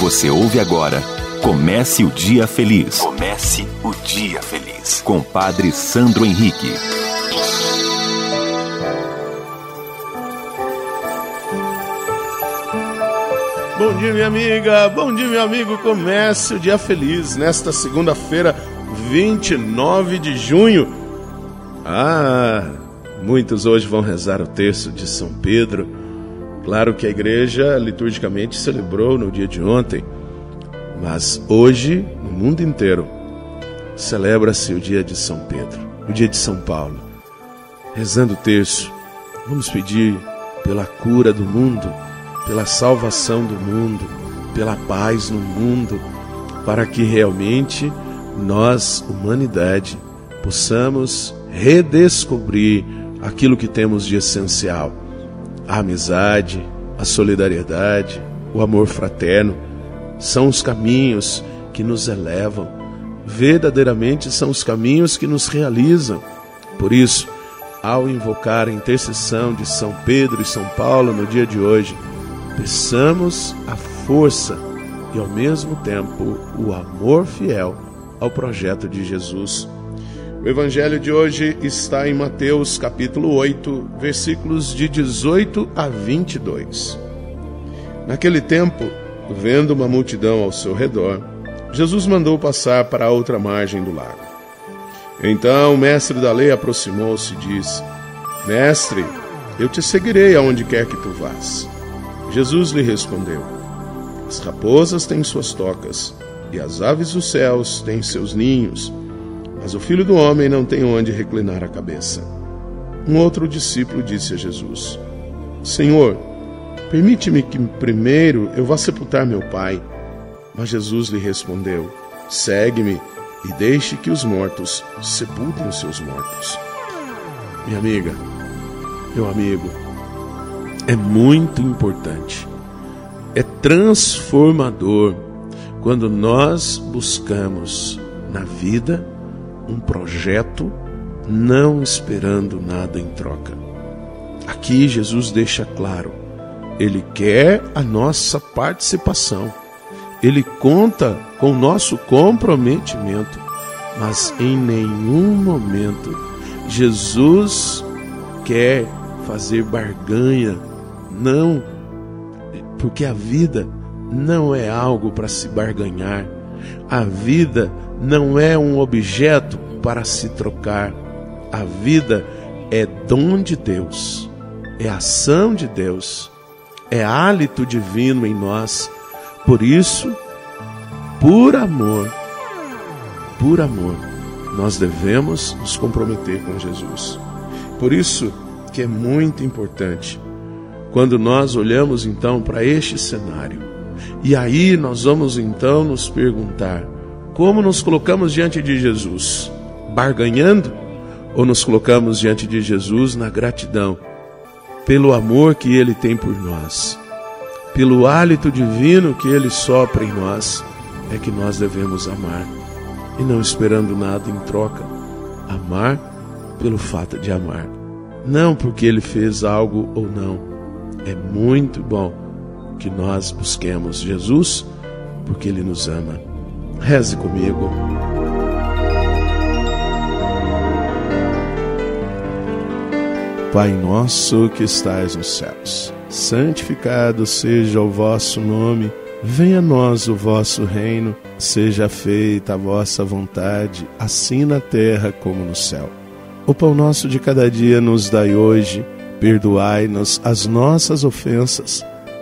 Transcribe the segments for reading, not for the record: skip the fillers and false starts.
você ouve agora, comece o dia feliz. Comece o dia feliz. Com Padre Sandro Henrique. Bom dia, minha amiga. Bom dia, meu amigo. Comece o dia feliz nesta segunda-feira, 29 de junho. Muitos hoje vão rezar o terço de São Pedro. Claro que a igreja liturgicamente celebrou no dia de ontem, mas hoje, no mundo inteiro, celebra-se o dia de São Pedro, o dia de São Paulo. Rezando o terço, vamos pedir pela cura do mundo, pela salvação do mundo, pela paz no mundo, para que realmente nós, humanidade, possamos redescobrir aquilo que temos de essencial: a amizade, a solidariedade, o amor fraterno. São os caminhos que nos elevam, verdadeiramente são os caminhos que nos realizam. Por isso, ao invocar a intercessão de São Pedro e São Paulo no dia de hoje, peçamos a força e, ao mesmo tempo, o amor fiel ao projeto de Jesus. O Evangelho de hoje está em Mateus, capítulo 8, versículos de 18 a 22. Naquele tempo, vendo uma multidão ao seu redor, Jesus mandou passar para a outra margem do lago. Então o mestre da lei aproximou-se e disse: Mestre, eu te seguirei aonde quer que tu vás. Jesus lhe respondeu: As raposas têm suas tocas, e as aves dos céus têm seus ninhos, mas o Filho do Homem não tem onde reclinar a cabeça. Um outro discípulo disse a Jesus: Senhor, permite-me que primeiro eu vá sepultar meu pai. Mas Jesus lhe respondeu: Segue-me e deixe que os mortos sepultem os seus mortos. Minha amiga, meu amigo, é muito importante, é transformador quando nós buscamos na vida um projeto, não esperando nada em troca. Aqui Jesus deixa claro, Ele quer a nossa participação, Ele conta com o nosso comprometimento, mas em nenhum momento Jesus quer fazer barganha. Não, porque a vida não é algo para se barganhar. A vida não é um objeto para se trocar. A vida é dom de Deus, é ação de Deus, é hálito divino em nós. Por isso, por amor, nós devemos nos comprometer com Jesus. Por isso que é muito importante quando nós olhamos então para este cenário, e aí nós vamos então nos perguntar: como nos colocamos diante de Jesus? Barganhando? Ou nos colocamos diante de Jesus na gratidão pelo amor que Ele tem por nós, pelo hálito divino que Ele sopra em nós? É que nós devemos amar, e não esperando nada em troca. Amar pelo fato de amar, não porque Ele fez algo ou não. É muito bom que nós busquemos Jesus, porque Ele nos ama. Reze comigo. Pai nosso que estais nos céus, santificado seja o vosso nome. Venha a nós o vosso reino. Seja feita a vossa vontade, assim na terra como no céu. O pão nosso de cada dia nos dai hoje. Perdoai-nos as nossas ofensas,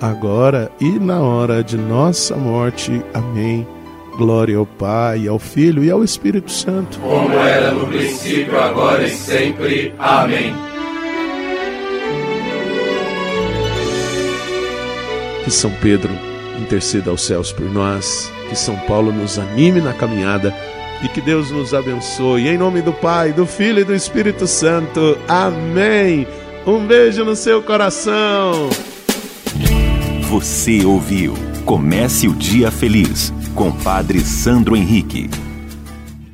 agora e na hora de nossa morte. Amém. Glória ao Pai, ao Filho e ao Espírito Santo, como era no princípio, agora e sempre. Amém. Que São Pedro interceda aos céus por nós, que São Paulo nos anime na caminhada, e que Deus nos abençoe. Em nome do Pai, do Filho e do Espírito Santo. Amém. Um beijo no seu coração. Você ouviu Comece o Dia Feliz com Padre Sandro Henrique.